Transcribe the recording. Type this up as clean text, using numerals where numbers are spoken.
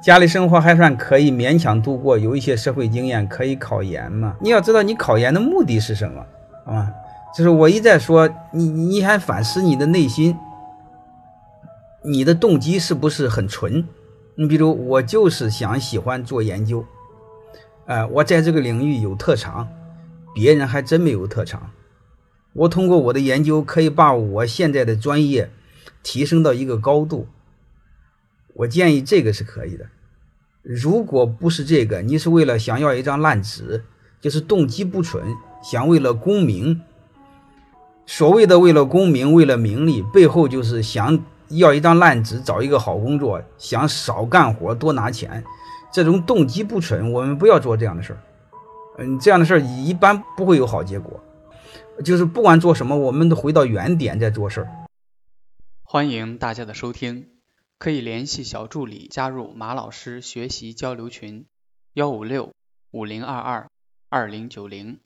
家里生活还算可以，勉强度过，有一些社会经验，可以考研嘛。你要知道你考研的目的是什么啊？就是我一再说，你还反思你的内心，你的动机是不是很纯？你比如我就是想喜欢做研究，我在这个领域有特长，别人还真没有特长。我通过我的研究可以把我现在的专业提升到一个高度。我建议这个是可以的。如果不是这个，你是为了想要一张烂纸，就是动机不纯，想为了功名，所谓的为了功名为了名利，背后就是想要一张烂纸，找一个好工作，想少干活多拿钱，这种动机不纯，我们不要做这样的事儿。这样的事儿一般不会有好结果。就是不管做什么，我们都回到原点再做事儿。欢迎大家的收听。可以联系小助理加入马老师学习交流群 156-5022-2090。